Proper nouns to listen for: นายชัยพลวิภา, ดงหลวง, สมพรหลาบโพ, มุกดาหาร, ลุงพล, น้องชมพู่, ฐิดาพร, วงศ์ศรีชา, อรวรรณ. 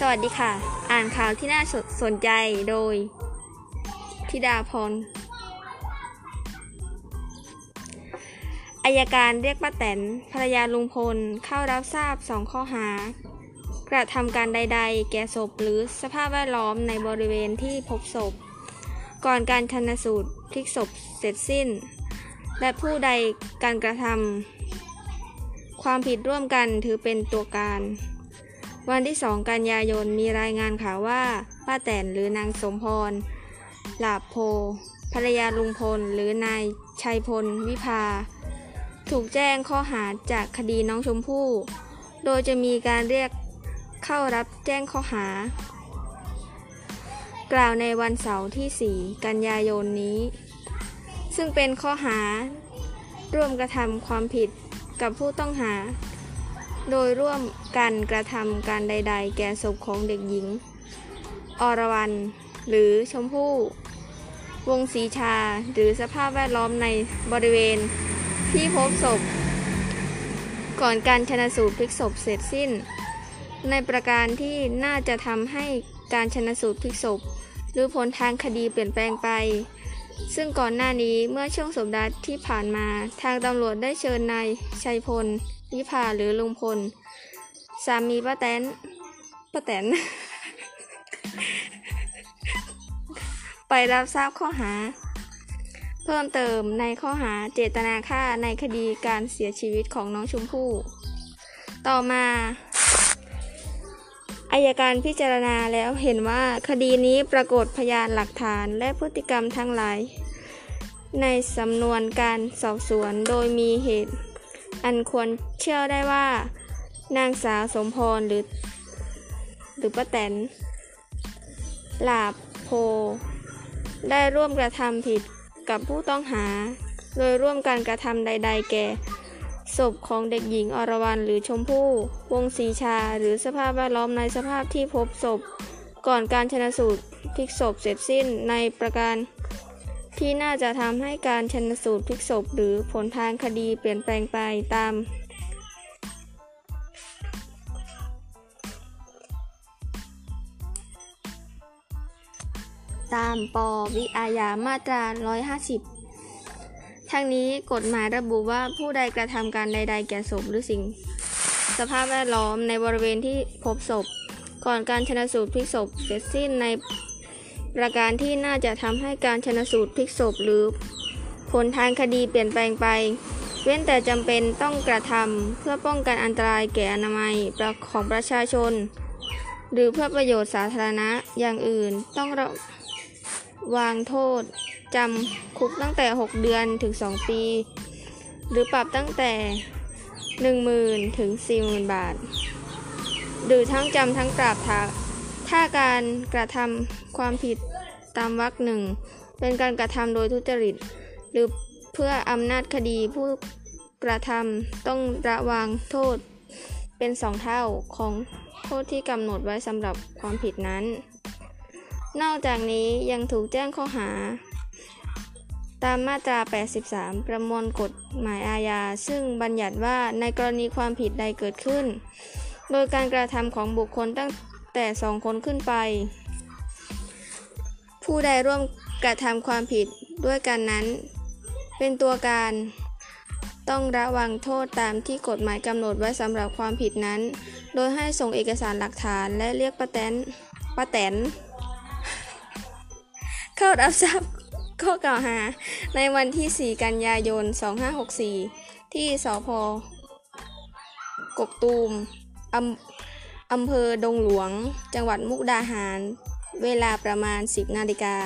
สวัสดีค่ะอ่านข่าวที่น่าสนใจโดยธิดาพรอัยการเรียกป้าแตนภรรยาลุงพลเข้ารับทราบ2ข้อหากระทำการใดๆแก่ศพหรือสภาพแวดล้อมในบริเวณที่พบศพก่อนการชันสูตรพลิกศพเสร็จสิ้นและผู้ใดการกระทำความผิดร่วมกันถือเป็นตัวการวันที่2กันยายนมีรายงานข่าวว่าป้าแตนหรือนางสมพรหลาบโพภรรยาลุงพลหรือนายชัยพลวิภาถูกแจ้งข้อหาจากคดีน้องชมพู่โดยจะมีการเรียกเข้ารับแจ้งข้อหากล่าวในวันเสาร์ที่4กันยายนนี้ซึ่งเป็นข้อหาร่วมกระทำความผิดกับผู้ต้องหาโดยร่วมกันกระทำการใดๆแก่ศพของเด็กหญิงอรวรรณหรือชมพู่วงศ์ศรีชาหรือสภาพแวดล้อมในบริเวณที่พบศพก่อนการชันสูตรพลิกศพเสร็จสิ้นในประการที่น่าจะทำให้การชันสูตรพลิกศพหรือผลทางคดีเปลี่ยนแปลงไปซึ่งก่อนหน้านี้เมื่อช่วงสัปดาห์ที่ผ่านมาทางตำรวจได้เชิญนายชัยพลวิภาหรือลุงพลสามีป้าแตน ไปรับทราบข้อหาเพิ่มเติมในข้อหาเจตนาฆ่าในคดีการเสียชีวิตของน้องชมพู่ต่อมาอัยการพิจารณาแล้วเห็นว่าคดีนี้ปรากฏพยานหลักฐานและพฤติกรรมทั้งหลายในสำนวนการสอบสวนโดยมีเหตุอันควรเชื่อได้ว่านางสาวสมพรหรือป้าแตนหลาบโพได้ร่วมกระทำผิดกับผู้ต้องหาโดยร่วมการกระทำใดๆแก่ศพของเด็กหญิงอรวรรณหรือชมพู่วงศ์ศรีชาหรือสภาพแวดล้อมในสภาพที่พบศพก่อนการชันสูตรพลิกศพเสร็จสิ้นในประการที่น่าจะทำให้การชันสูตรพลิกศพหรือผลทางคดีเปลี่ยนแปลงไปตามป.วิอาญามาตรา150ทั้งนี้กฎหมายระบุว่าผู้ใดกระทำการใดๆแก่ศพหรือสิ่งสภาพแวดล้อมในบริเวณที่พบศพก่อนการชันสูตรพลิกศพเสร็จสิ้นในประการที่น่าจะทำให้การชันสูตรพลิกศพหรือผลทางคดีเปลี่ยนแปลงไปเว้นแต่จำเป็นต้องกระทำเพื่อป้องกันอันตรายแก่อนามัยของประชาชนหรือเพื่อประโยชน์สาธารณะอย่างอื่นต้องระวางโทษจำคุกตั้งแต่6เดือนถึง2ปีหรือปรับตั้งแต่ 10,000 ถึง 40,000 บาทหรือทั้งจำทั้งปรับถ้าการกระทำความผิดตามวรรคหนึ่งเป็นการกระทำโดยทุจริตหรือเพื่ออำนาจคดีผู้กระทำต้องระวางโทษเป็น2เท่าของโทษที่กำหนดไว้สำหรับความผิดนั้นนอกจากนี้ยังถูกแจ้งข้อหาตามมาตรา83ประมวลกฎหมายอาญาซึ่งบัญญัติว่าในกรณีความผิดใดเกิดขึ้นโดยการกระทำของบุคคลตั้งแต่2คนขึ้นไปผู้ใดร่วมกระทำความผิดด้วยกันนั้นเป็นตัวการต้องระวังโทษตามที่กฎหมายกำหนดไว้สำหรับความผิดนั้นโดยให้ส่งเอกสารหลักฐานและเรียกป้าแตนเข้ารับทราบข้อกล่าวหาในวันที่4กันยายน2564ที่สภ.กกตูมอำเภอดงหลวงจังหวัดมุกดาหารเวลาประมาณ 10 นาฬิกา